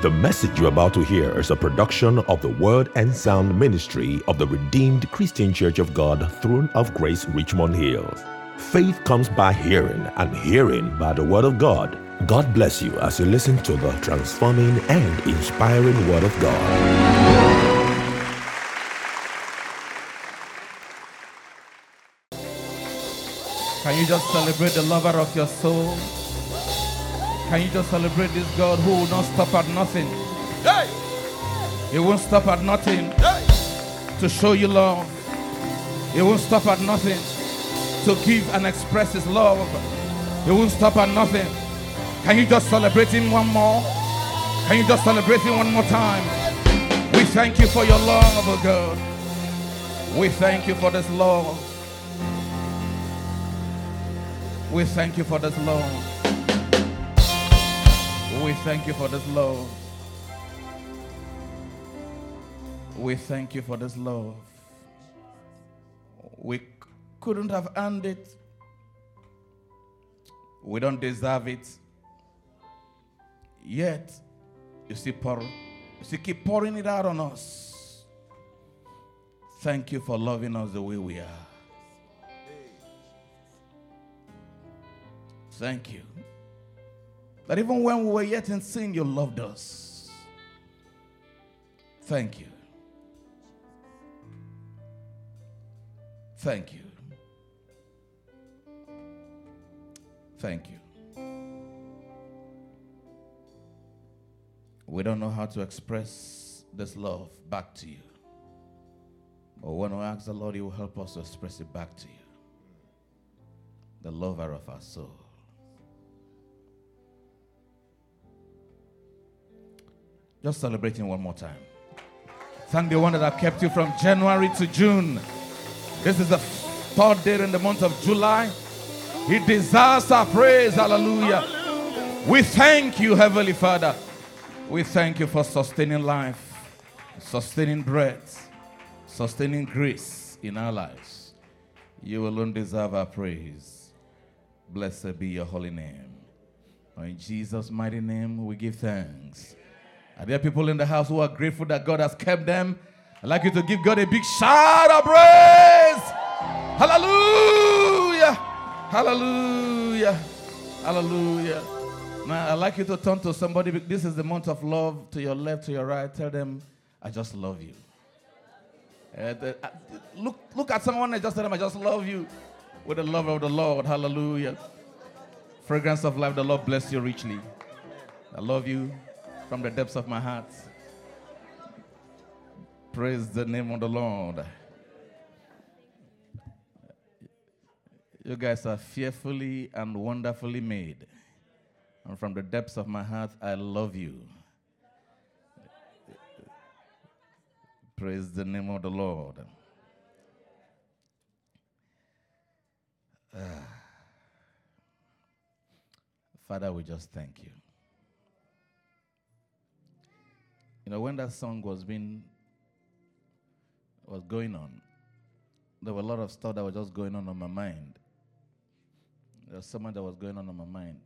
The message you're about to hear is a production of the Word and Sound Ministry of the Redeemed Christian Church of God, Throne of Grace, Richmond Hills. Faith comes by hearing, and hearing by the Word of God. God bless you as you listen to the transforming and inspiring Word of God. Can you just celebrate the lover of your soul? Can you just celebrate this God who will not stop at nothing? Hey! He won't stop at nothing to show you love. He won't stop at nothing to give and express his love. He won't stop at nothing. Can you just celebrate him one more? Can you just celebrate him one more time? We thank you for your love, oh God. We thank you for this love. We thank you for this love. We thank you for this love. We thank you for this love. We couldn't have earned it. We don't deserve it. Yet, you still keep pouring it out on us. Thank you for loving us the way we are. Thank you. That even when we were yet in sin, you loved us. Thank you. Thank you. Thank you. We don't know how to express this love back to you. But when we ask the Lord, he will help us to express it back to you. The lover of our soul. Just celebrating one more time. Thank the one that have kept you from January to June. This is the third day in the month of July. He deserves our praise. Hallelujah. Hallelujah. We thank you, Heavenly Father. We thank you for sustaining life, sustaining breath, sustaining grace in our lives. You alone deserve our praise. Blessed be your holy name. In Jesus' mighty name, we give thanks. Are there people in the house who are grateful that God has kept them? I'd like you to give God a big shout of praise. Hallelujah. Hallelujah. Hallelujah. Now, I'd like you to turn to somebody. This is the month of love. To your left, to your right. Tell them, I just love you. Look at someone and just tell them, I just love you. With the love of the Lord. Hallelujah. Fragrance of life, the Lord bless you richly. I love you. From the depths of my heart. Praise the name of the Lord. You guys are fearfully and wonderfully made. And from the depths of my heart, I love you. Praise the name of the Lord. Father, we just thank you. You know, when that song was going on, there were a lot of stuff that was just going on my mind. There was so much that was going on my mind.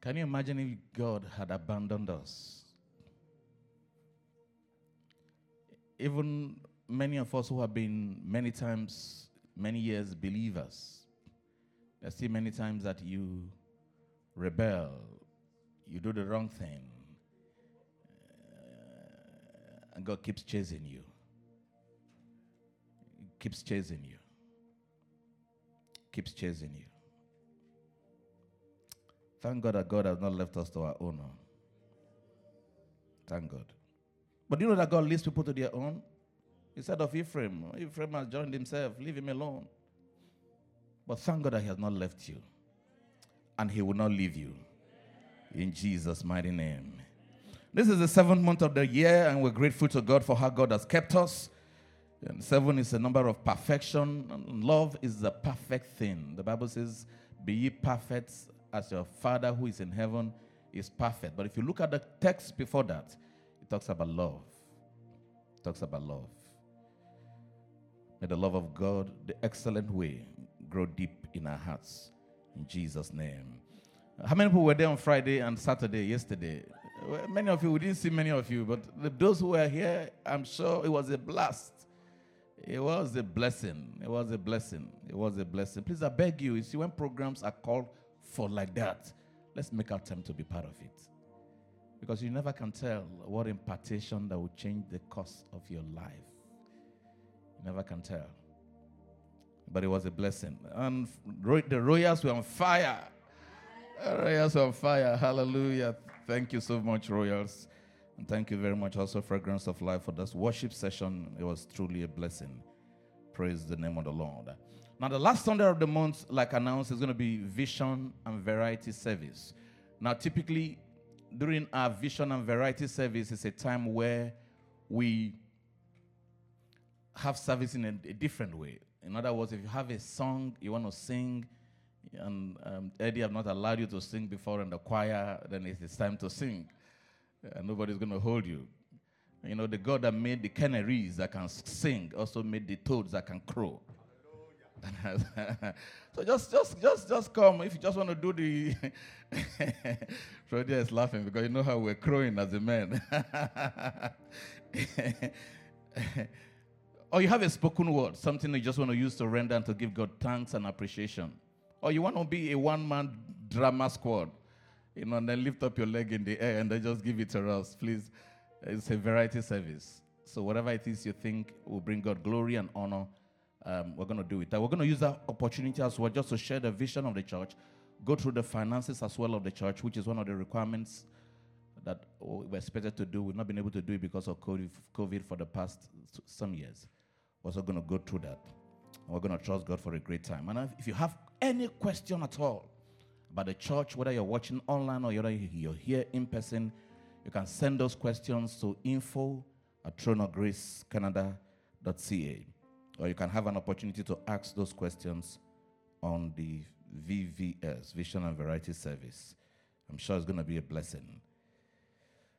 Can you imagine if God had abandoned us? Even many of us who have been many years believers, there are still many times that you rebel, you do the wrong thing. And God keeps chasing you. Keeps chasing you. Keeps chasing you. Thank God that God has not left us to our own. Thank God. But do you know that God leaves people to their own? He said of Ephraim, Ephraim has joined himself, leave him alone. But thank God that he has not left you. And he will not leave you. In Jesus' mighty name. This is the seventh month of the year, and we're grateful to God for how God has kept us. And 7 is a number of perfection. And love is the perfect thing. The Bible says, be ye perfect as your Father who is in heaven is perfect. But if you look at the text before that, it talks about love. It talks about love. May the love of God, the excellent way, grow deep in our hearts. In Jesus' name. How many people were there on Friday and Saturday yesterday? Many of you, we didn't see many of you, but those who were here, I'm sure it was a blast. It was a blessing. It was a blessing. It was a blessing. Please, I beg you, you see, when programs are called for like that, let's make our time to be part of it. Because you never can tell what impartation that will change the course of your life. You never can tell. But it was a blessing. And the Royals were on fire. The Royals were on fire. Hallelujah. Thank you so much, Royals. And thank you very much also, Fragrance of Life, for this worship session. It was truly a blessing. Praise the name of the Lord. Now, the last Sunday of the month, like announced, is going to be Vision and Variety Service. Now, typically, during our Vision and Variety Service, it's a time where we have service in a different way. In other words, if you have a song you want to sing, and Eddie have not allowed you to sing before in the choir, then it's time to sing. And nobody's going to hold you. You know, the God that made the canaries that can sing also made the toads that can crow. So just come. If you just want to do the... Frodier is laughing because you know how we're crowing as a man. Or you have a spoken word, something you just want to use to render and to give God thanks and appreciation. Or you want to be a one-man drama squad, you know, and then lift up your leg in the air and then just give it to us, please. It's a variety service. So whatever it is you think will bring God glory and honor, we're going to do it. And we're going to use that opportunity as well just to share the vision of the church, go through the finances as well of the church, which is one of the requirements that we're expected to do. We've not been able to do it because of COVID for the past some years. We're also going to go through that. And we're going to trust God for a great time. And if you have any question at all about the church, whether you're watching online or whether you're here in person, you can send those questions to info@throneofgracecanada.ca. Or you can have an opportunity to ask those questions on the VVS, Vision and Variety Service. I'm sure it's going to be a blessing.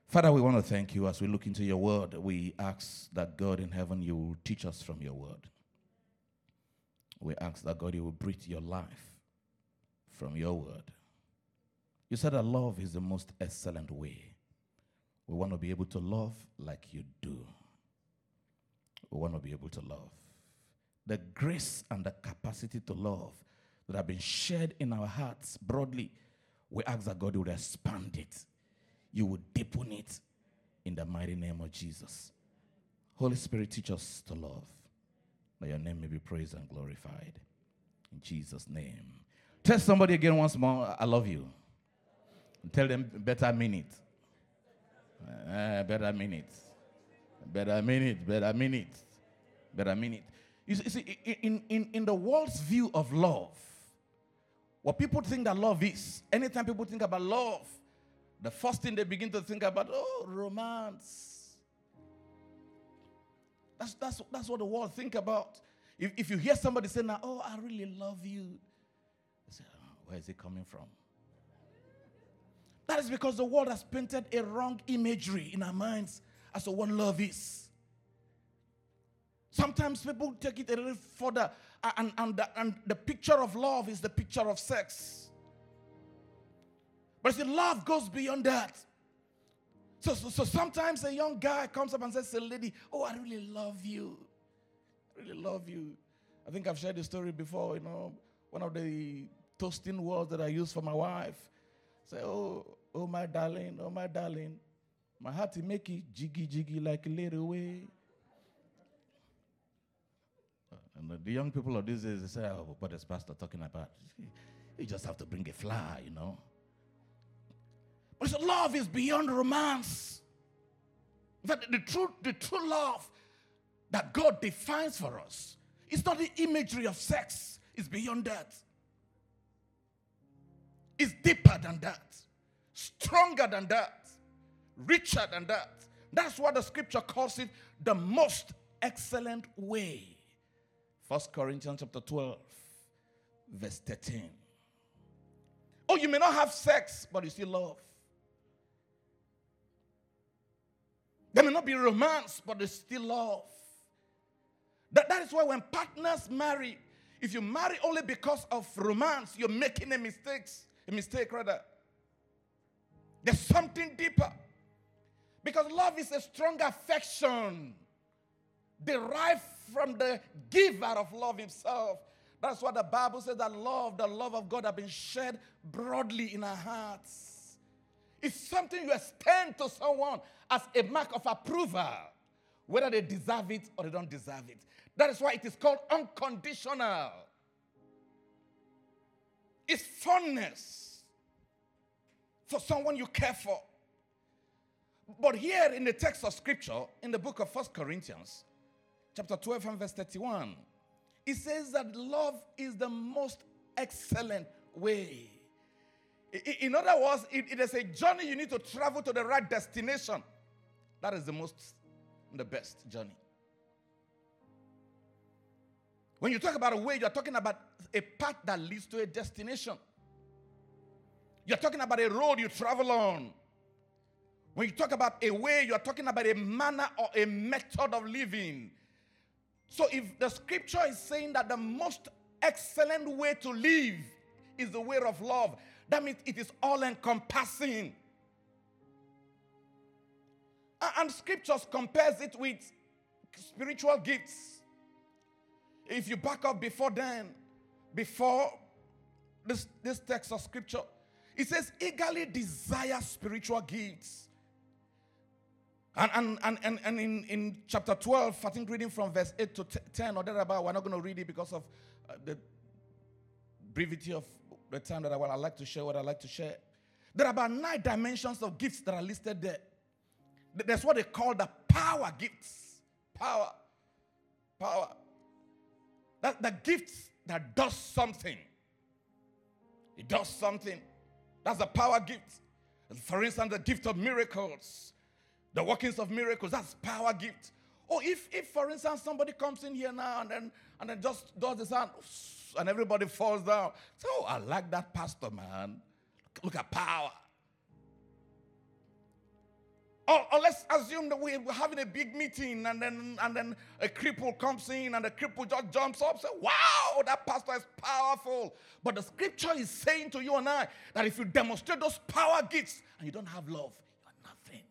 Father, we want to thank you as we look into your word. We ask that God in heaven, you will teach us from your word. We ask that God, you will breathe your life from your word. You said that love is the most excellent way. We want to be able to love like you do. We want to be able to love. The grace and the capacity to love that have been shared in our hearts broadly, we ask that God would expand it. You will deepen it in the mighty name of Jesus. Holy Spirit, teach us to love. That your name may be praised and glorified. In Jesus' name. Tell somebody again once more, I love you. And tell them, better mean it. Better mean it. Better mean it. Better mean it. Better mean it. You see, in the world's view of love, what people think that love is, anytime people think about love, the first thing they begin to think about, oh, romance. That's what the world think about. If you hear somebody say, now, oh, I really love you, you say, oh, where is it coming from? That is because the world has painted a wrong imagery in our minds as to what love is. Sometimes people take it a little further, and the picture of love is the picture of sex. But see, love goes beyond that. So sometimes a young guy comes up and says to a lady, oh, I really love you. I really love you. I think I've shared the story before, you know, one of the toasting words that I use for my wife. Say, oh, my darling, oh, my darling. My heart to make it jiggy like a little way. And the young people of these days, they say, oh, what is pastor talking about? You just have to bring a flower, you know. But so love is beyond romance. That the true love that God defines for us, it's not the imagery of sex. It's beyond that. It's deeper than that. Stronger than that. Richer than that. That's what the scripture calls it the most excellent way. 1 Corinthians chapter 12, verse 13. Oh, you may not have sex, but you still love. There may not be romance, but there's still love. That is why when partners marry, if you marry only because of romance, you're making a mistake. a mistake. There's something deeper. Because love is a strong affection derived from the giver of love himself. That's what the Bible says, that love, the love of God, has been shed broadly in our hearts. It's something you extend to someone as a mark of approval, whether they deserve it or they don't deserve it. That is why it is called unconditional. It's fondness for someone you care for. But here in the text of Scripture, in the book of 1 Corinthians, chapter 12 and verse 31, it says that love is the most excellent way. In other words, it is a journey you need to travel to the right destination. That is the best journey. When you talk about a way, you're talking about a path that leads to a destination. You're talking about a road you travel on. When you talk about a way, you're talking about a manner or a method of living. So if the Scripture is saying that the most excellent way to live is the way of love, that means it is all-encompassing. And Scriptures compares it with spiritual gifts. If you back up before this text of Scripture, it says, eagerly desire spiritual gifts. And in chapter 12, I think reading from verse 8 to 10 or thereabout, we're not going to read it because of the brevity of the time that I like to share what I like to share. There are about 9 dimensions of gifts that are listed there. That's what they call the power gifts. Power. That's the gifts that does something. It does something. That's the power gift. For instance, the gift of miracles. The workings of miracles, that's power gift. Oh, if for instance, somebody comes in here now and then just does the sound, and everybody falls down. So, oh, I like that pastor, man. Look at power. Or let's assume that we're having a big meeting, and then a cripple comes in, and the cripple just jumps up and says, wow, that pastor is powerful. But the Scripture is saying to you and I that if you demonstrate those power gifts and you don't have love, you are nothing.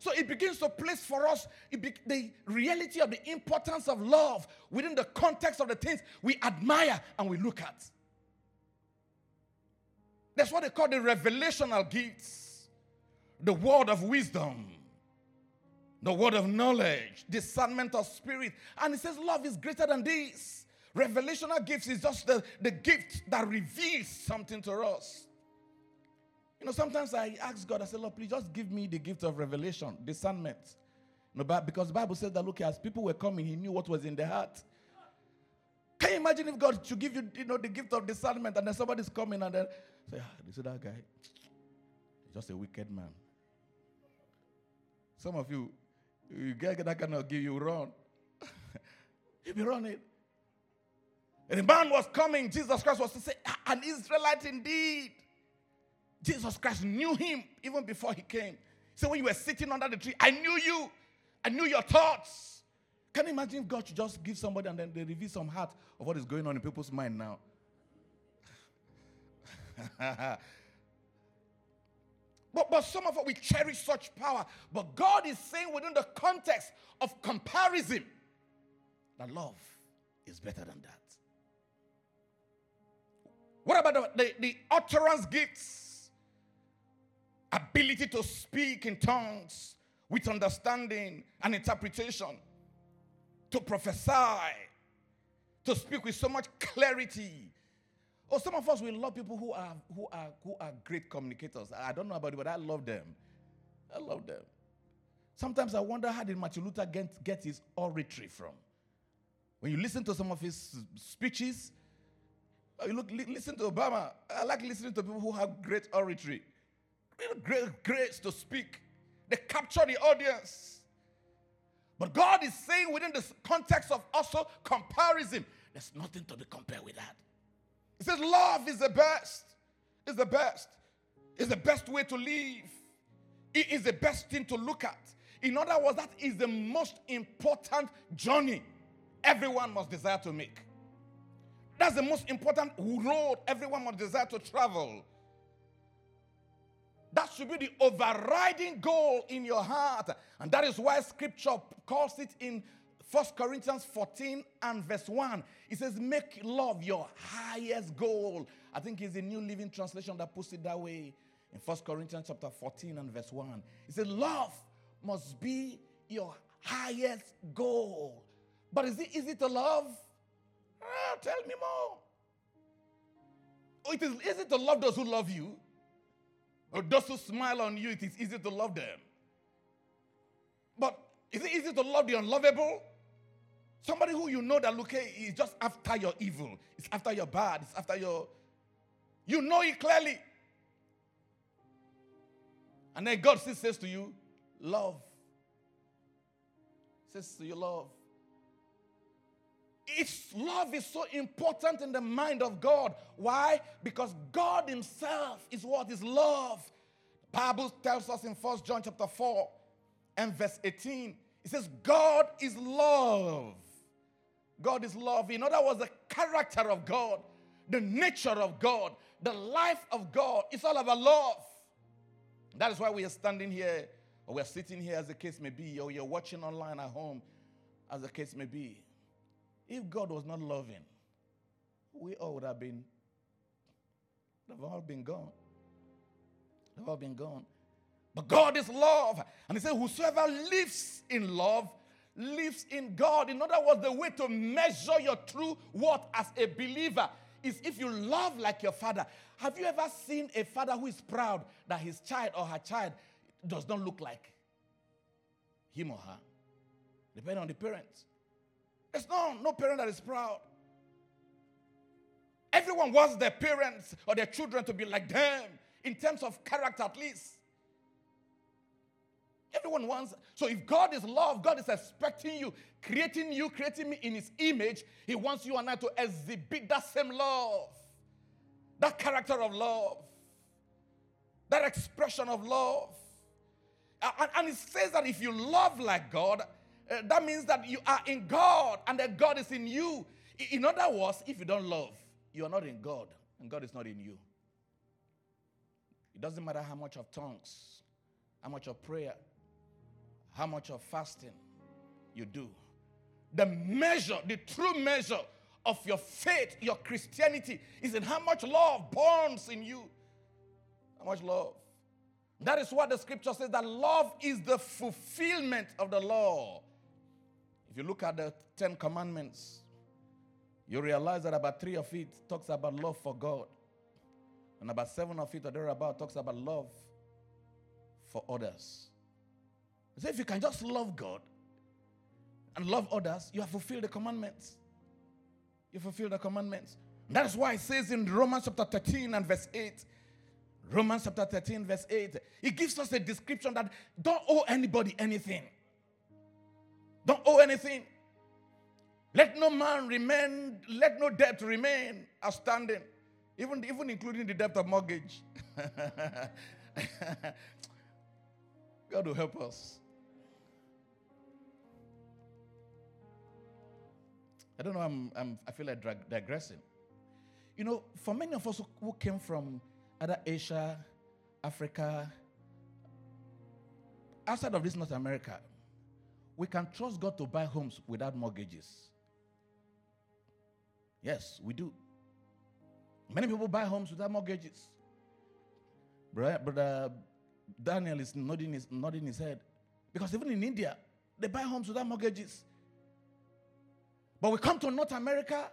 So it begins to place for us the reality of the importance of love within the context of the things we admire and we look at. That's what they call the revelational gifts. The word of wisdom. The word of knowledge. Discernment of spirit. And it says love is greater than this. Revelational gifts is just the gift that reveals something to us. You know, sometimes I ask God, I say, Lord, please just give me the gift of revelation, discernment. You know, because the Bible says that, look, as people were coming, he knew what was in their heart. Can you imagine if God should give you, the gift of discernment, and then somebody's coming, and then say, you see that guy? He's just a wicked man. Some of you, you get that kind of gift, you run. You be running. And the man was coming, Jesus Christ was to say, an Israelite indeed. Jesus Christ knew him even before he came. So when you were sitting under the tree, I knew you. I knew your thoughts. Can you imagine God should just give somebody and then they reveal some heart of what is going on in people's mind now? But some of us, we cherish such power. But God is saying within the context of comparison that love is better than that. What about the utterance gifts? Ability to speak in tongues with understanding and interpretation, to prophesy, to speak with so much clarity. Oh, some of us, we love people who are great communicators. I don't know about you, but I love them. Sometimes I wonder how did Matuluta get his oratory from. When you listen to some of his speeches, you listen to Obama. I like listening to people who have great oratory. Great grace to speak. They capture the audience. But God is saying within the context of also comparison, there's nothing to be compared with that. He says love is the best. It's the best. It's the best way to live. It is the best thing to look at. In other words, that is the most important journey everyone must desire to make. That's the most important road everyone must desire to travel. That should be the overriding goal in your heart. And that is why Scripture calls it in 1 Corinthians 14 and verse 1. It says, make love your highest goal. I think it's the New Living Translation that puts it that way. In 1 Corinthians chapter 14 and verse 1. It says, love must be your highest goal. But is it easy to love? Oh, tell me more. Oh, it is easy to love those who love you. Or those who smile on you, it is easy to love them. But is it easy to love the unlovable? Somebody who you know that, look, is just after your evil. It's after your bad. It's after your... You know it clearly. And then God still says to you, love. Says to you, love. It's love is so important in the mind of God. Why? Because God himself is what is love. The Bible tells us in 1 John chapter 4 and verse 18, it says, God is love. God is love. In other words, the character of God, the nature of God, the life of God, it's all about love. That is why we are standing here, or we are sitting here as the case may be, or you're watching online at home as the case may be. If God was not loving, we all would have been, they've all been gone. They've all been gone. But God is love. And he said, whosoever lives in love, lives in God. In other words, the way to measure your true worth as a believer is if you love like your father. Have you ever seen a father who is proud that his child or her child does not look like him or her? Depending on the parents. There's no parent that is proud. Everyone wants their parents or their children to be like them, in terms of character at least. Everyone wants. So if God is love, God is expecting you, creating you, creating me in his image. He wants you and I to exhibit that same love, that character of love, that expression of love. And it says that if you love like God, that means that you are in God and that God is in you. In other words, if you don't love, you are not in God and God is not in you. It doesn't matter how much of tongues, how much of prayer, how much of fasting you do. The measure, the true measure of your faith, your Christianity, is in how much love burns in you. How much love. That is what the scripture says, that love is the fulfillment of the law. If you look at the 10 commandments, you realize that about 3 of it talks about love for God. And about 7 of it or thereabout talks about love for others. So if you can just love God and love others, you have fulfilled the commandments. You fulfill the commandments. That is why it says in Romans chapter 13 and verse 8, Romans chapter 13 verse 8, it gives us a description that don't owe anybody anything. Don't owe anything. Let no man remain, let no debt remain outstanding, even including the debt of mortgage. God will help us. I don't know, I feel like digressing. You know, for many of us who came from other Asia, Africa, outside of this North America, we can trust God to buy homes without mortgages. Yes, we do. Many people buy homes without mortgages. Brother Daniel is nodding his head. Because even in India, they buy homes without mortgages. But we come to North America.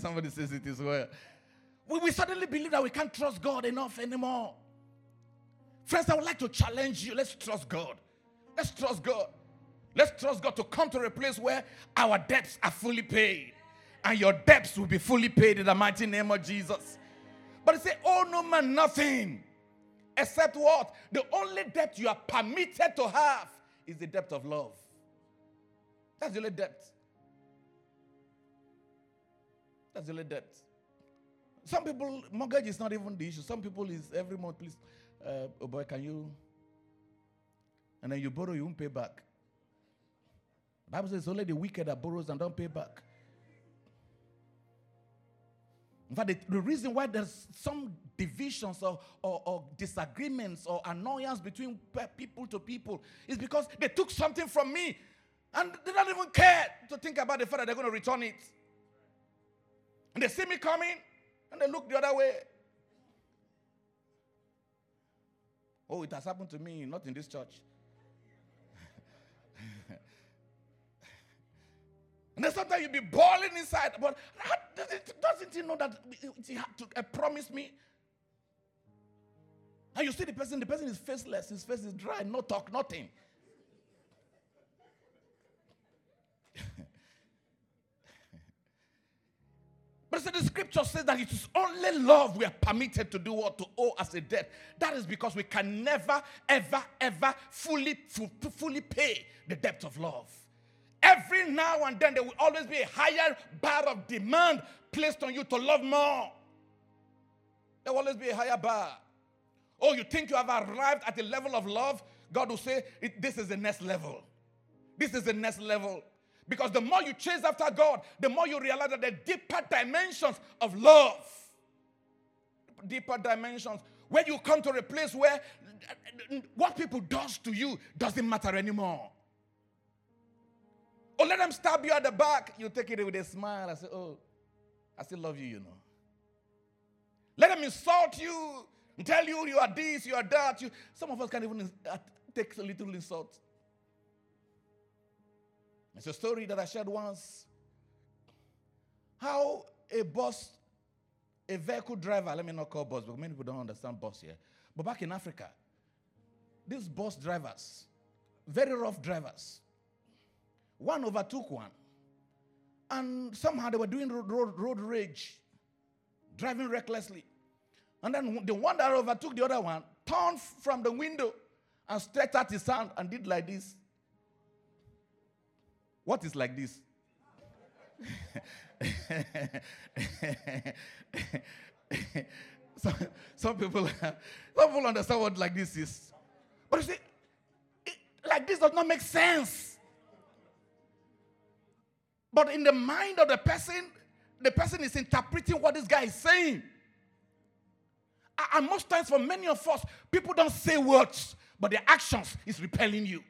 Somebody says it is well. We suddenly believe that we can't trust God enough anymore. Friends, I would like to challenge you. Let's trust God. Let's trust God. Let's trust God to come to a place where our debts are fully paid. And your debts will be fully paid in the mighty name of Jesus. But he said, oh no man, nothing. Except what? The only debt you are permitted to have is the debt of love. That's the only debt. That's the only debt. Some people, mortgage is not even the issue. Some people is every month, please, oh boy, can you? And then you borrow, you won't pay back. The Bible says it's only the wicked that borrows and don't pay back. In fact, the reason why there's some divisions or disagreements or annoyance between people to people is because they took something from me and they don't even care to think about the fact that they're going to return it. And they see me coming and they look the other way. Oh, it has happened to me, not in this church. And then sometimes you'll be bawling inside. But doesn't he know that he had to promise me? And you see the person is faceless, his face is dry, no talk, nothing. But so the scripture says that it is only love we are permitted to do what? To owe as a debt. That is because we can never, ever, ever fully pay the debt of love. Every now and then, there will always be a higher bar of demand placed on you to love more. There will always be a higher bar. Oh, you think you have arrived at the level of love? God will say, this is the next level. This is the next level. Because the more you chase after God, the more you realize that the deeper dimensions of love, deeper dimensions, where you come to a place where what people does to you doesn't matter anymore. Oh, let them stab you at the back. You take it with a smile. I say, oh, I still love you, you know. Let them insult you and tell you you are this, you are that. Some of us can't even take a little insult. It's a story that I shared once. How a vehicle driver, let me not call bus, because many people don't understand bus here. But back in Africa, these bus drivers, very rough drivers, one overtook one. And somehow they were doing road rage, driving recklessly. And then the one that overtook the other one turned from the window and stretched out his hand and did like this. What is like this? some people understand what like this is. But you see, like this does not make sense. But in the mind of the person is interpreting what this guy is saying. And most times for many of us, people don't say words, but their actions is repelling you.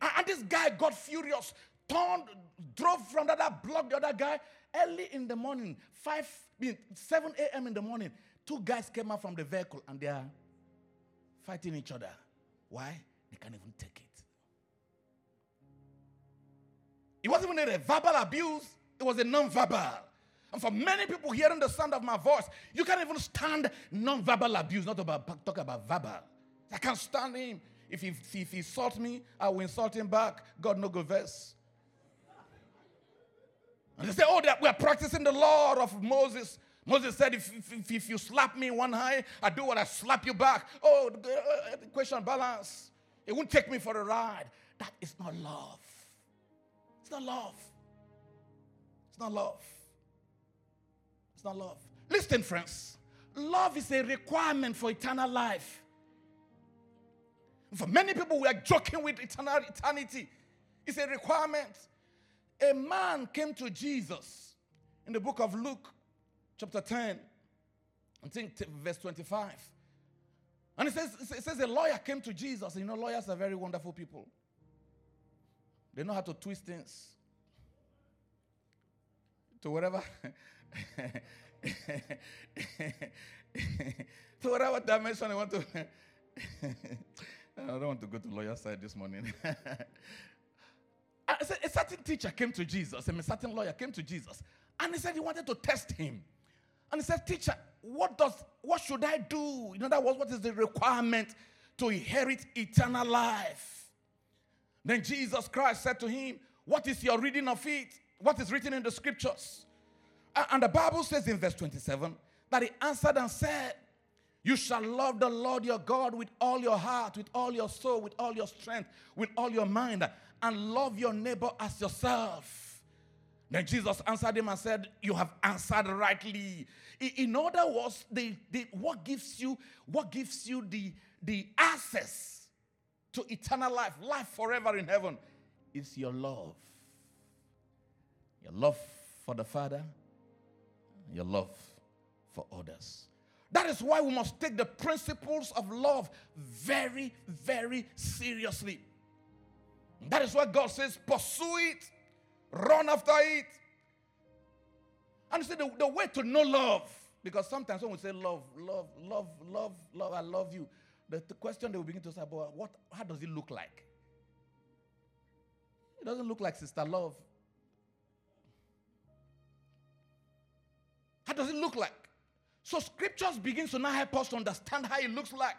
And this guy got furious, drove from the other block, the other guy, early in the morning, 7 a.m. in the morning. Two guys came out from the vehicle and they are fighting each other. Why? They can't even take it. It wasn't even a verbal abuse. It was a non-verbal. And for many people hearing the sound of my voice, you can't even stand non-verbal abuse, not about talk about verbal. I can't stand him. If he insults me, I will insult him back. God no go verse. And they say, oh, we are practicing the law of Moses. Moses said, if you slap me one eye, I do what I slap you back. Oh, question balance. It won't take me for a ride. That is not love. It's not love. It's not love. It's not love. Listen, friends. Love is a requirement for eternal life. For many people, we are joking with eternity. It's a requirement. A man came to Jesus in the book of Luke, chapter 10, I think verse 25. And it says a lawyer came to Jesus. You know, lawyers are very wonderful people. They know how to twist things to whatever to whatever dimension they want to. I don't want to go to lawyer side this morning. A certain teacher came to Jesus, and a certain lawyer came to Jesus, and he said he wanted to test him. And he said, "Teacher, what should I do? In other words, what is the requirement to inherit eternal life?" Then Jesus Christ said to him, what is your reading of it? What is written in the scriptures? And the Bible says in verse 27 that he answered and said, you shall love the Lord your God with all your heart, with all your soul, with all your strength, with all your mind, and love your neighbor as yourself. Then Jesus answered him and said, you have answered rightly. In other words, what gives you the access to eternal life, life forever in heaven, is your love. Your love for the Father, your love for others. That is why we must take the principles of love very, very seriously. That is why God says, pursue it, run after it. And you see, the way to know love, because sometimes when we say love, I love you, the question they will begin to say about how does it look like? It doesn't look like sister love. How does it look like? So scriptures begins to now help us to understand how it looks like.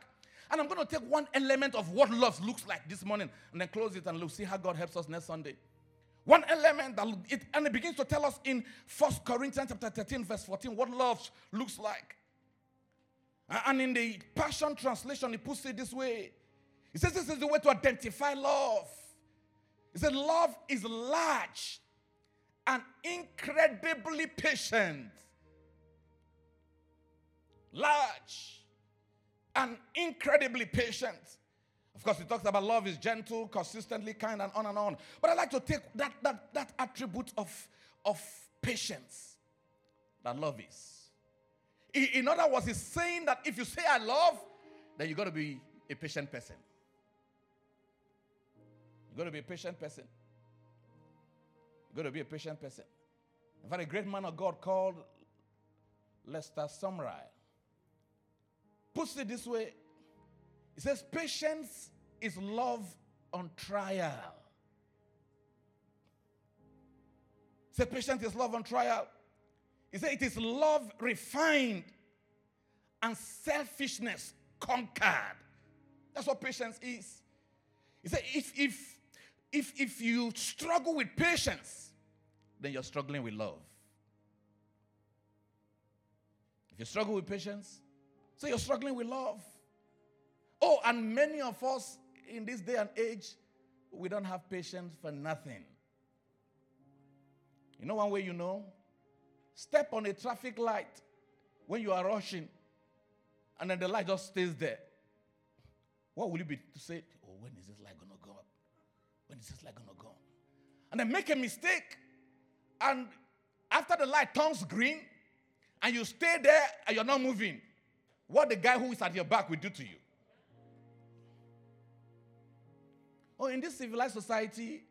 And I'm going to take one element of what love looks like this morning and then close it and we'll see how God helps us next Sunday. One element, and it begins to tell us in 1 Corinthians chapter 13, verse 14, what love looks like. And in the Passion Translation, it puts it this way. It says this is the way to identify love. It says love is large and incredibly patient. Large and incredibly patient. Of course, it talks about love is gentle, consistently kind, and on. But I like to take that attribute of patience that love is. In other words, it's saying that if you say I love, then you've got to be a patient person. You've got to be a patient person. You've got to be a patient person. In fact, a great man of God called Lester Sumrall puts it this way. He says, patience is love on trial. He said, patience is love on trial. He said, it is love refined and selfishness conquered. That's what patience is. He said, if you struggle with patience, then you're struggling with love. If you struggle with patience, so you're struggling with love. Oh, and many of us in this day and age, we don't have patience for nothing. You know one way you know? Step on a traffic light when you are rushing, and then the light just stays there. What will you be to say? Oh, when is this light going to go up? When is this light going to go? And then make a mistake, and after the light turns green, and you stay there, and you're not moving. What the guy who is at your back will do to you. Oh, in this civilized society,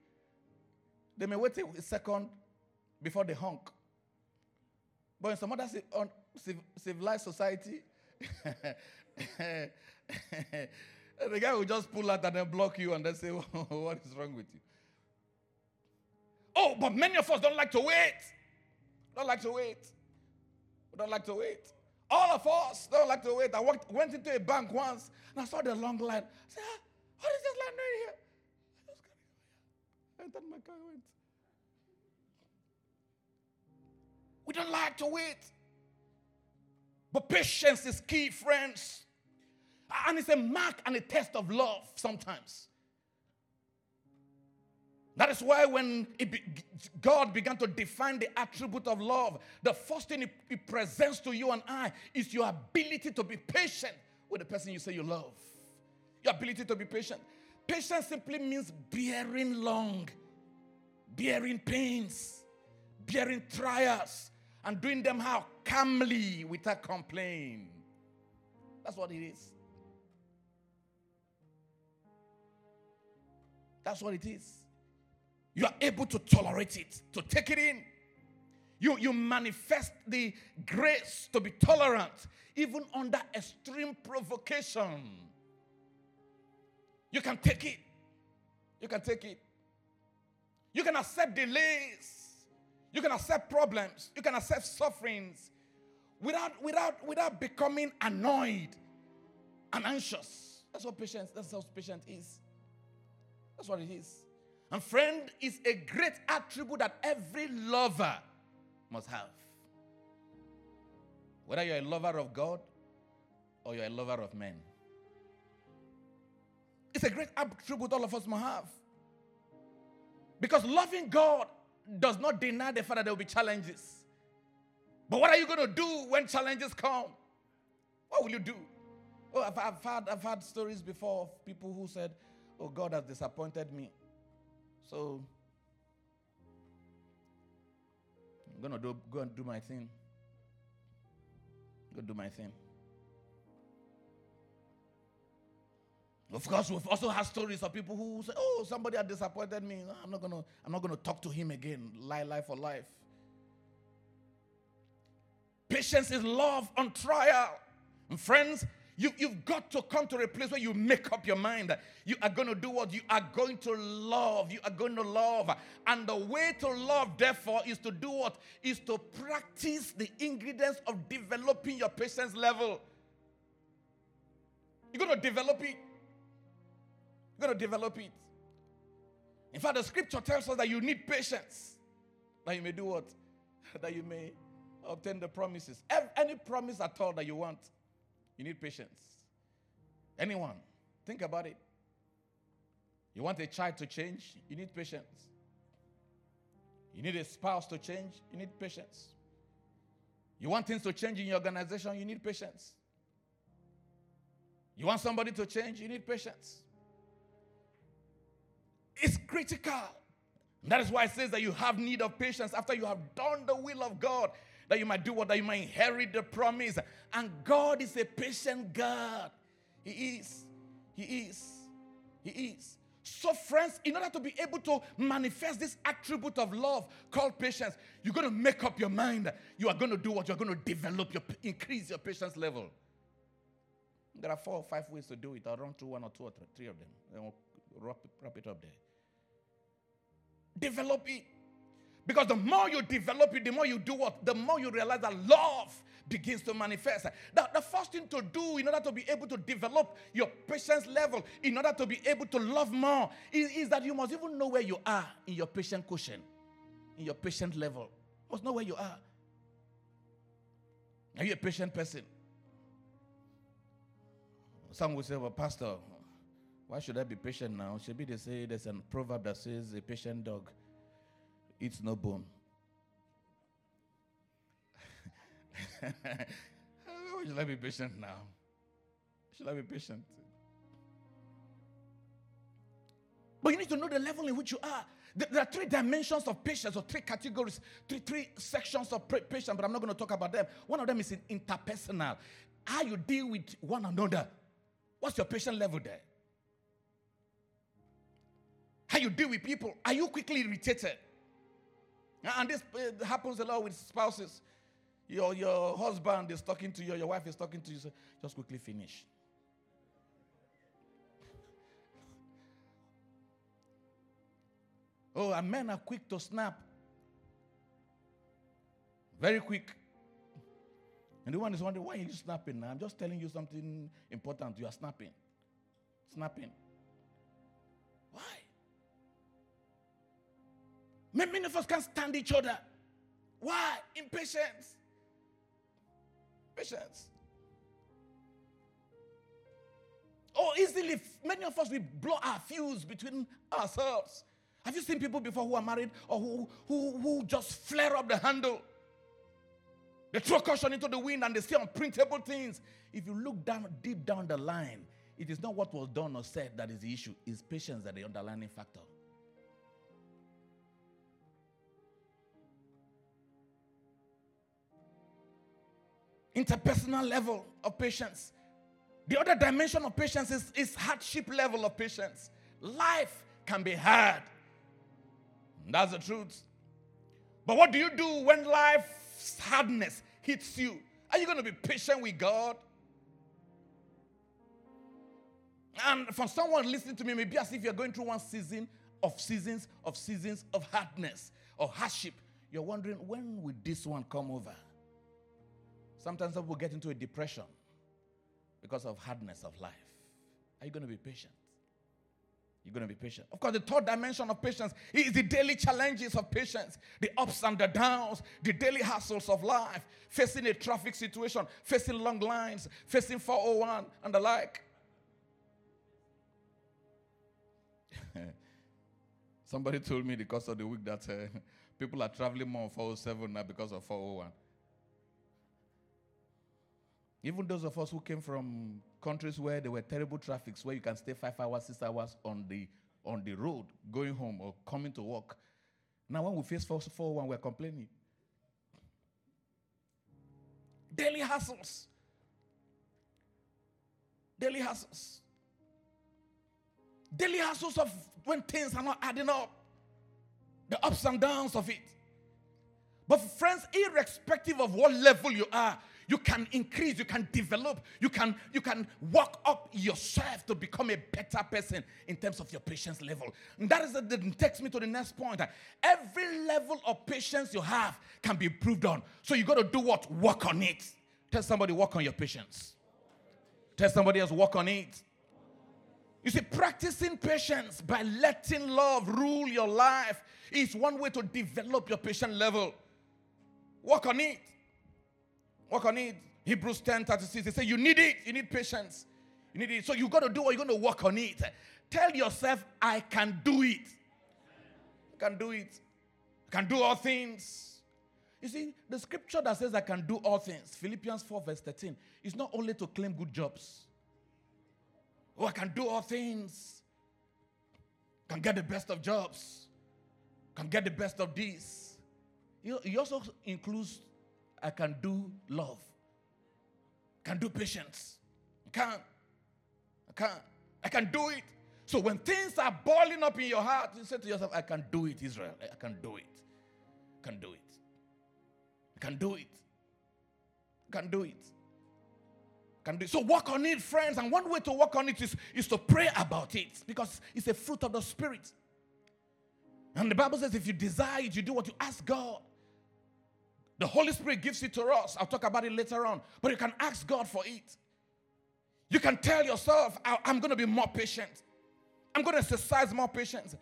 they may wait a second before they honk. But in some other civilized society, the guy will just pull out and then block you and then say, what is wrong with you? Oh, but many of us don't like to wait. Don't like to wait. Don't like to wait. All of us don't like to wait. I went into a bank once and I saw the long line. I said, what is this line doing here? I just got in my car. I thought my car went. We don't like to wait. But patience is key, friends. And it's a mark and a test of love sometimes. That is why when God began to define the attribute of love, the first thing He presents to you and I is your ability to be patient with the person you say you love. Your ability to be patient. Patience simply means bearing long, bearing pains, bearing trials, and doing them how? Calmly, without complaint. That's what it is. That's what it is. You are able to tolerate it, to take it in. You manifest the grace to be tolerant, even under extreme provocation. You can take it. You can take it. You can accept delays. You can accept problems. You can accept sufferings without becoming annoyed and anxious. That's how patience is. That's what it is. And friend is a great attribute that every lover must have. Whether you're a lover of God or you're a lover of men. It's a great attribute all of us must have. Because loving God does not deny the fact that there will be challenges. But what are you going to do when challenges come? What will you do? Oh, I've had stories before of people who said, oh, God has disappointed me. So I'm going to go and do my thing. Go do my thing. Of course, we've also had stories of people who say, oh, somebody had disappointed me. No, I'm not going to talk to him again. Lie for life. Patience is love on trial. And friends, you've got to come to a place where you make up your mind. You are going to do what? You are going to love. You are going to love. And the way to love, therefore, is to do what? Is to practice the ingredients of developing your patience level. You're going to develop it. You're going to develop it. In fact, the scripture tells us that you need patience. That you may do what? That you may obtain the promises. Any promise at all that you want, you need patience. Anyone, think about it. You want a child to change, you need patience. You need a spouse to change, you need patience. You want things to change in your organization, you need patience. You want somebody to change, you need patience. It's critical. That is why it says that you have need of patience after you have done the will of God, that you might do what? That you might inherit the promise. And God is a patient God. He is. So friends, in order to be able to manifest this attribute of love called patience, you're going to make up your mind. You are going to do what? You're going to develop, increase your patience level. There are 4 or 5 ways to do it. I'll run through 1 or 2 or 3 of them. Then we'll wrap it up there. Develop it. Because the more you develop it, the more you do what? The more you realize that love begins to manifest. The first thing to do in order to be able to develop your patience level, in order to be able to love more, is that you must even know where you are in your patient quotient, in your patient level. You must know where you are. Are you a patient person? Some will say, well, Pastor, why should I be patient now? Should be they say there's a proverb that says a patient dog eats no bone. Why should I be patient now? Should I be patient? But you need to know the level in which you are. There are 3 dimensions of patience, or 3 categories, three sections of patience, but I'm not going to talk about them. One of them is interpersonal. How you deal with one another. What's your patient level there? How you deal with people. Are you quickly irritated? And this happens a lot with spouses. Your husband is talking to you, your wife is talking to you, so just quickly finish. Oh, and men are quick to snap. Very quick. And the one is wondering, why are you snapping now? I'm just telling you something important. You are snapping. Snapping. Why? Many of us can't stand each other. Why? Impatience. Patience. Oh, easily, many of us, we blow our fuse between ourselves. Have you seen people before who are married or who just flare up the handle? They throw caution into the wind and they say unprintable things. If you look down deep down the line, it is not what was done or said that is the issue. It's patience that is the underlying factor. Interpersonal level of patience. The other dimension of patience is hardship level of patience. Life can be hard. That's the truth. But what do you do when life's hardness hits you? Are you going to be patient with God? And for someone listening to me, maybe as if you're going through one season of seasons of hardness or hardship. You're wondering, when will this one come over? Sometimes people get into a depression because of hardness of life. Are you going to be patient? You're going to be patient. Of course, the third dimension of patience is the daily challenges of patience, the ups and the downs, the daily hassles of life, facing a traffic situation, facing long lines, facing 401 and the like. Somebody told me the course of the week that people are traveling more on 407 now because of 401. Even those of us who came from countries where there were terrible traffics, where you can stay 5 hours, 6 hours on the road, going home or coming to work. Now when we face 441, we're complaining. Daily hassles. Daily hassles. Daily hassles of when things are not adding up. The ups and downs of it. But friends, irrespective of what level you are, you can increase, you can develop, you can walk up yourself to become a better person in terms of your patience level. And that is that takes me to the next point. Every level of patience you have can be improved on. So you got to do what? Work on it. Tell somebody, work on your patience. Tell somebody else, work on it. You see, practicing patience by letting love rule your life is one way to develop your patience level. Work on it. Work on it. Hebrews 10:36. They say you need it. You need patience. You need it. So you got to do what you're going to work on it. Tell yourself, I can do it. I can do it. I can do all things. You see, the scripture that says I can do all things, Philippians 4:13, is not only to claim good jobs. Oh, I can do all things. Can get the best of jobs. Can get the best of this. It also includes I can do love. Can do patience. I can do it. So when things are boiling up in your heart, you say to yourself, I can do it, Israel. I can do it. I can do it. I can do it. I can do it. I can do it. So work on it, friends. And one way to work on it is to pray about it, because it's a fruit of the Spirit. And the Bible says if you desire it, you do what you ask God. The Holy Spirit gives it to us. I'll talk about it later on. But you can ask God for it. You can tell yourself, I'm going to be more patient. I'm going to exercise more patience.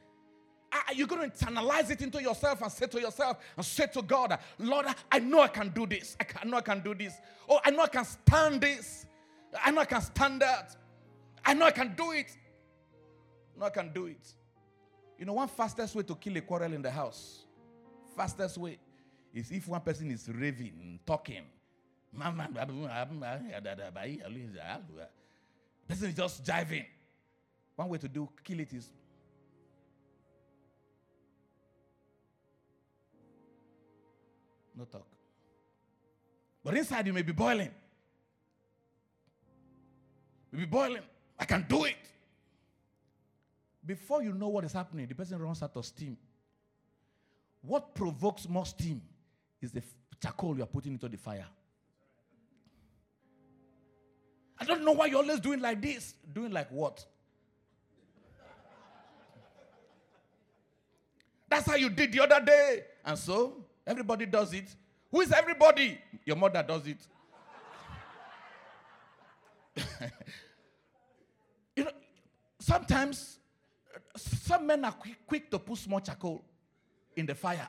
You're going to internalize it into yourself and say to yourself and say to God, Lord, I know I can do this. I know I can do this. Oh, I know I can stand this. I know I can stand that. I know I can do it. I know I can do it. You know, one fastest way to kill a quarrel in the house, fastest way, is if one person is raving, talking. Person is just jiving. One way to kill it is no talk. But inside you may be boiling. You'll be boiling. I can do it. Before you know what is happening, the person runs out of steam. What provokes more steam is the charcoal you are putting into the fire. I don't know why you're always doing like this. Doing like what? That's how you did the other day. And so, everybody does it. Who is everybody? Your mother does it. You know, sometimes, some men are quick to put small charcoal in the fire.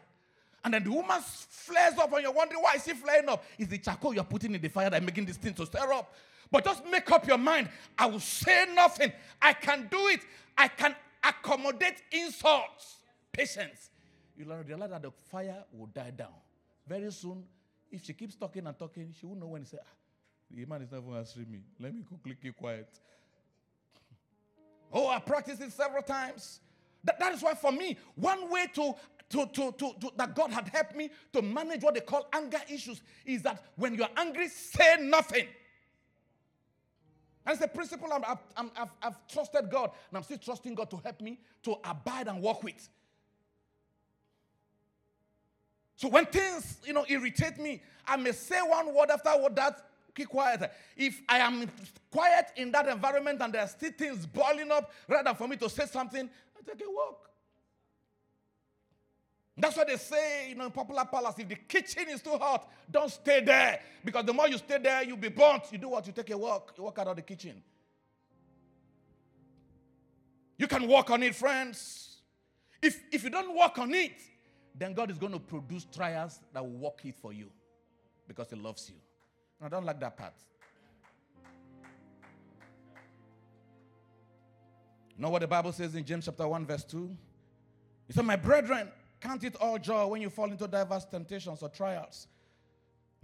And then the woman flares up and you're wondering, why is she flaring up? It's the charcoal you're putting in the fire that's making this thing to stir up. But just make up your mind. I will say nothing. I can do it. I can accommodate insults. Patience. You'll realize that the fire will die down. Very soon, if she keeps talking and talking, she won't know when to say, the man is not even answering me. Let me quickly keep quiet. Oh, I practiced it several times. That is why for me, one way to that God had helped me to manage what they call anger issues is that when you're angry, say nothing. And it's a principle I've trusted God, and I'm still trusting God to help me to abide and walk with. So when things, irritate me, I may say one word after word that keep quiet. If I am quiet in that environment and there are still things boiling up, rather for me to say something, I take a walk. That's why they say, in popular palace, if the kitchen is too hot, don't stay there. Because the more you stay there, you'll be burnt. You do what? You take a walk. You walk out of the kitchen. You can walk on it, friends. If you don't walk on it, then God is going to produce trials that will walk it for you. Because he loves you. I don't like that part. You know what the Bible says in James chapter 1 verse 2? It says, my brethren, count it all joy when you fall into diverse temptations or trials,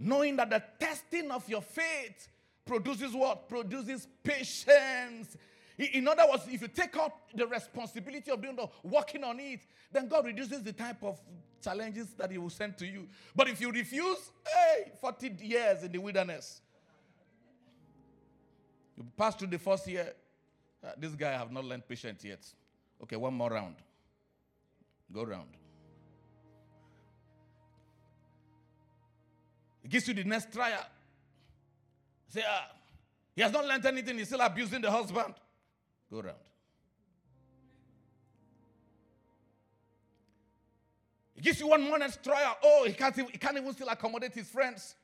knowing that the testing of your faith produces what? Produces patience. In other words, if you take out the responsibility of doing the working on it, then God reduces the type of challenges that He will send to you. But if you refuse, 40 years in the wilderness. You pass through the first year. This guy have not learned patience yet. Okay, one more round. Go round. It gives you the next trial. Say, he has not learned anything. He's still abusing the husband. Go round. It gives you one more next trial. Oh, he can't even still accommodate his friends.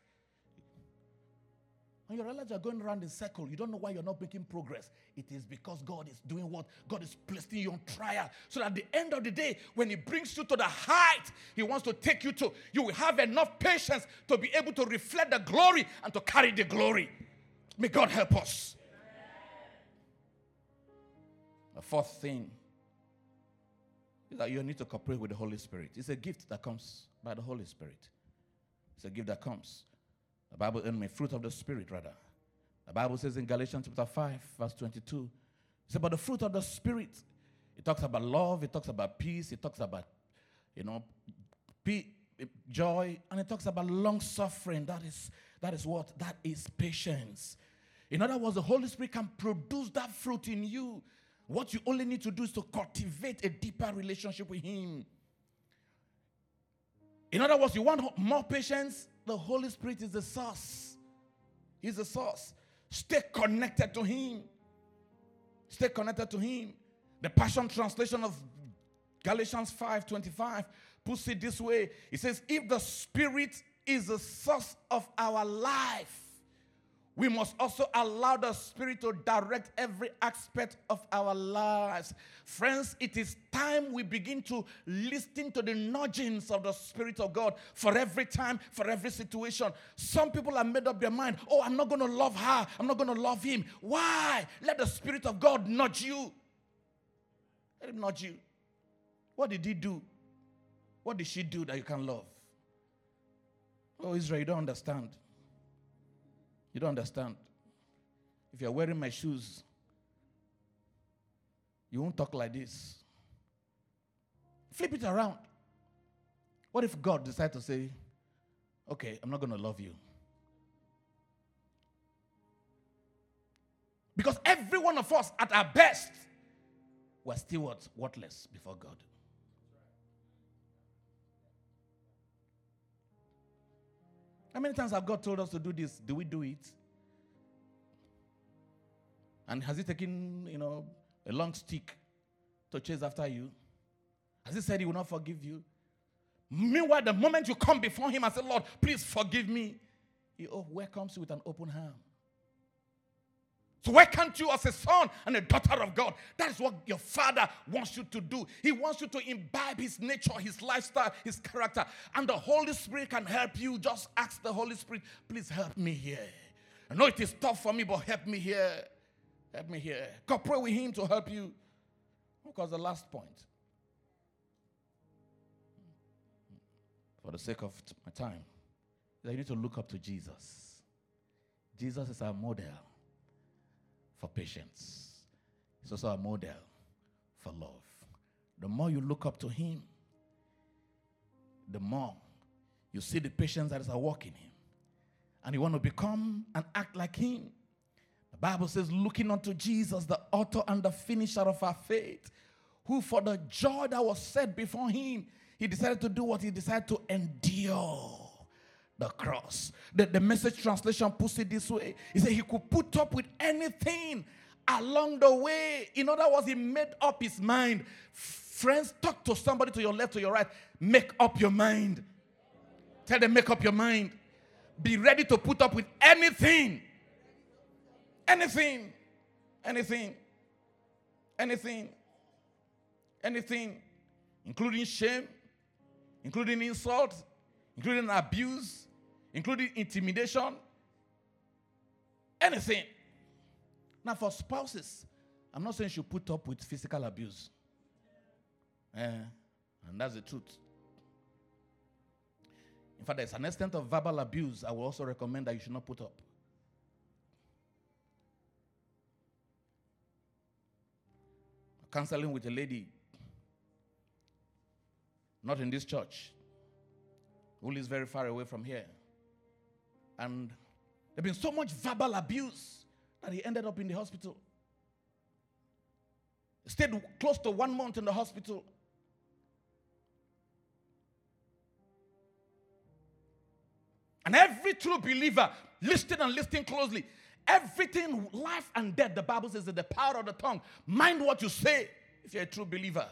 And you realize you're going around in circle. You don't know why you're not making progress. It is because God is doing what? God is placing you on trial. So that at the end of the day, when He brings you to the height He wants to take you to, you will have enough patience to be able to reflect the glory and to carry the glory. May God help us. The fourth thing is that you need to cooperate with the Holy Spirit. It's a gift that comes by the Holy Spirit. It's a gift that comes. The Bible, and the fruit of the Spirit, rather. The Bible says in Galatians chapter 5, verse 22, it's about the fruit of the Spirit. It talks about love, it talks about peace, it talks about, joy, and it talks about long-suffering. That is what? That is patience. In other words, the Holy Spirit can produce that fruit in you. What you only need to do is to cultivate a deeper relationship with Him. In other words, you want more patience? The Holy Spirit is the source. He's the source. Stay connected to Him. Stay connected to Him. The Passion Translation of Galatians 5:25 puts it this way. It says, if the Spirit is the source of our life, we must also allow the Spirit to direct every aspect of our lives. Friends, it is time we begin to listen to the nudgings of the Spirit of God for every time, for every situation. Some people have made up their mind, oh, I'm not going to love her, I'm not going to love him. Why? Let the Spirit of God nudge you. Let him nudge you. What did he do? What did she do that you can't love? Oh, Israel, you don't understand. You don't understand. If you're wearing my shoes, you won't talk like this. Flip it around. What if God decides to say, okay, I'm not going to love you? Because every one of us, at our best, we're still worthless before God. How many times have God told us to do this? Do we do it? And has He taken, a long stick to chase after you? Has He said He will not forgive you? Meanwhile, the moment you come before Him and say, Lord, please forgive me, He welcomes you with an open hand. So why can't you, as a son and a daughter of God? That is what your Father wants you to do. He wants you to imbibe His nature, His lifestyle, His character. And the Holy Spirit can help you. Just ask the Holy Spirit, please help me here. I know it is tough for me, but help me here. Help me here. Cooperate with Him to help you. Because the last point. For the sake of my time, you need to look up to Jesus. Jesus is our model for patience. It's also a model for love. The more you look up to Him, the more you see the patience that is at work in Him. And you want to become and act like Him. The Bible says, looking unto Jesus, the author and the finisher of our faith, who for the joy that was set before Him, He decided to do what? He decided to endure the cross. The Message Translation puts it this way. He said He could put up with anything along the way. In other words, He made up His mind. Friends, talk to somebody to your left, to your right. Make up your mind. Tell them, make up your mind. Be ready to put up with anything. Anything. Anything. Anything. Anything. Including shame. Including insult. Including abuse. Including intimidation, anything. Now for spouses, I'm not saying you put up with physical abuse. And that's the truth. In fact, there's an extent of verbal abuse I will also recommend that you should not put up. counseling with a lady, not in this church, who lives very far away from here. And there's been so much verbal abuse that he ended up in the hospital. Stayed close to 1 month in the hospital. And every true believer, listening closely, everything, life and death, the Bible says, is the power of the tongue. Mind what you say if you're a true believer.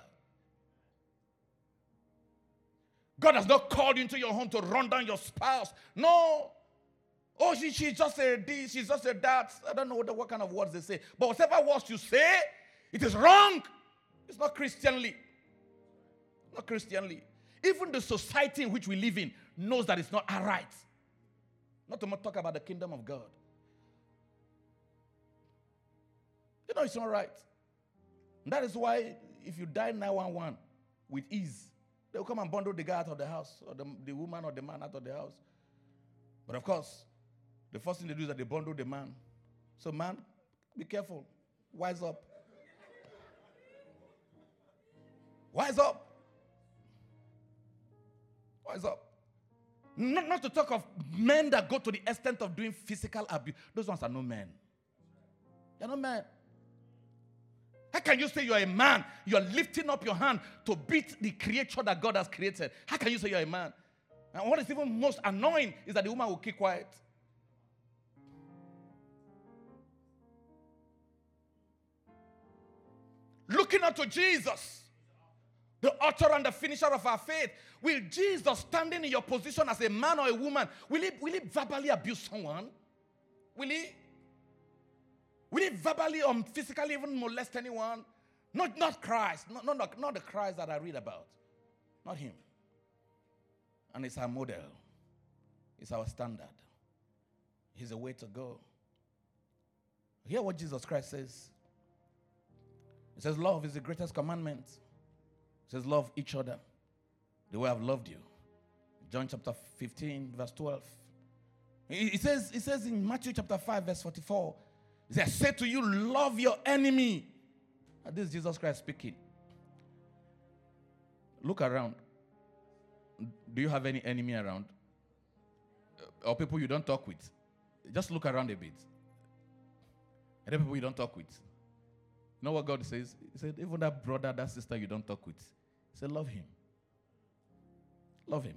God has not called you into your home to run down your spouse. No. Oh, she's just a this, she's just a that. I don't know what kind of words they say. But whatever words you say, it is wrong. It's not Christianly. Not Christianly. Even the society in which we live in knows that it's not right. Not to talk about the kingdom of God. You know it's not right. And that is why if you die 911 with ease, they'll come and bundle the guy out of the house, or the woman or the man out of the house. But of course, the first thing they do is that they bundle the man. So man, be careful. Wise up. Wise up. Wise up. Not to talk of men that go to the extent of doing physical abuse. Those ones are no men. They're not men. How can you say you're a man? You're lifting up your hand to beat the creature that God has created. How can you say you're a man? And what is even most annoying is that the woman will keep quiet. Looking unto Jesus, the author and the finisher of our faith. Will Jesus, standing in your position as a man or a woman, will he verbally abuse someone? Will he? Will he verbally or physically even molest anyone? Not Christ. Not the Christ that I read about. Not him. And it's our model. It's our standard. He's a way to go. Hear what Jesus Christ says. He says, love is the greatest commandment. He says, love each other the way I've loved you. John chapter 15, verse 12. He says in Matthew chapter 5, verse 44, he says, I say to you, love your enemy. And this is Jesus Christ speaking. Look around. Do you have any enemy around? Or people you don't talk with? Just look around a bit. And the people you don't talk with. You know what God says? He said, even that brother, that sister you don't talk with. He said, love him. Love him.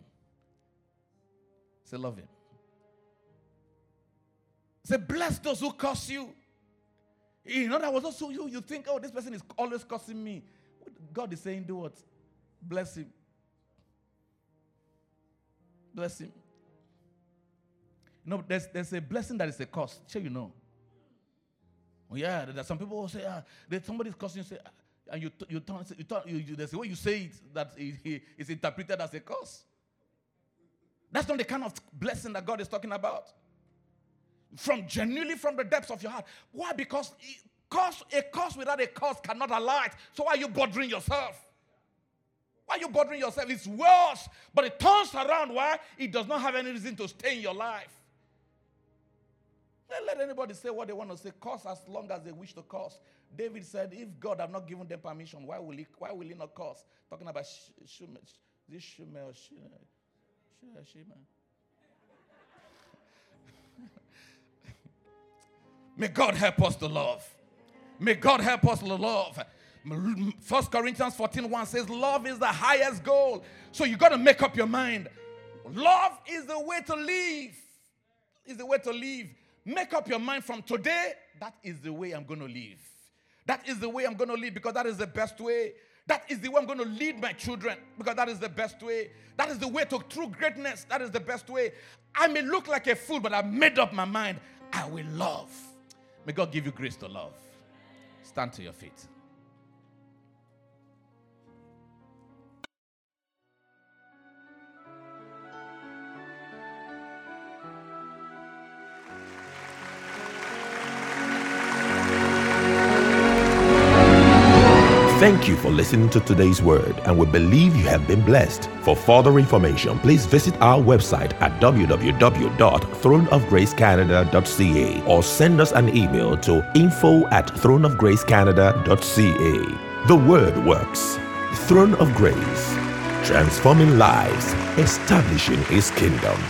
He said, love him. He said, bless those who curse you. In other words, also you think, oh, this person is always cursing me. God is saying, do what? Bless him. Bless him. You know, there's a blessing that is a curse. Sure you know. Oh, yeah, there's some people who say, that somebody's cursing, say, and you there's a way you say it that it's interpreted as a curse. That's not the kind of blessing that God is talking about. Genuinely from the depths of your heart. Why? Because a curse without a curse cannot alight. So why are you bothering yourself? Why are you bothering yourself? It's worse, but it turns around. Why? It does not have any reason to stay in your life. Don't let anybody say what they want to say. Curse as long as they wish to curse. David said, if God have not given them permission, why will he not curse? Talking about Shema. May God help us to love. May God help us to love. 1 Corinthians 14:1 says, love is the highest goal. So you got to make up your mind. Love is the way to live. Is the way to live. Make up your mind from today, that is the way I'm going to live. That is the way I'm going to live because that is the best way. That is the way I'm going to lead my children because that is the best way. That is the way to true greatness. That is the best way. I may look like a fool, but I've made up my mind. I will love. May God give you grace to love. Stand to your feet. Thank you for listening to today's word, and we believe you have been blessed. For further information, please visit our website at www.throneofgracecanada.ca or send us an email to info@throneofgracecanada.ca. The Word Works. Throne of Grace. Transforming lives. Establishing His kingdom.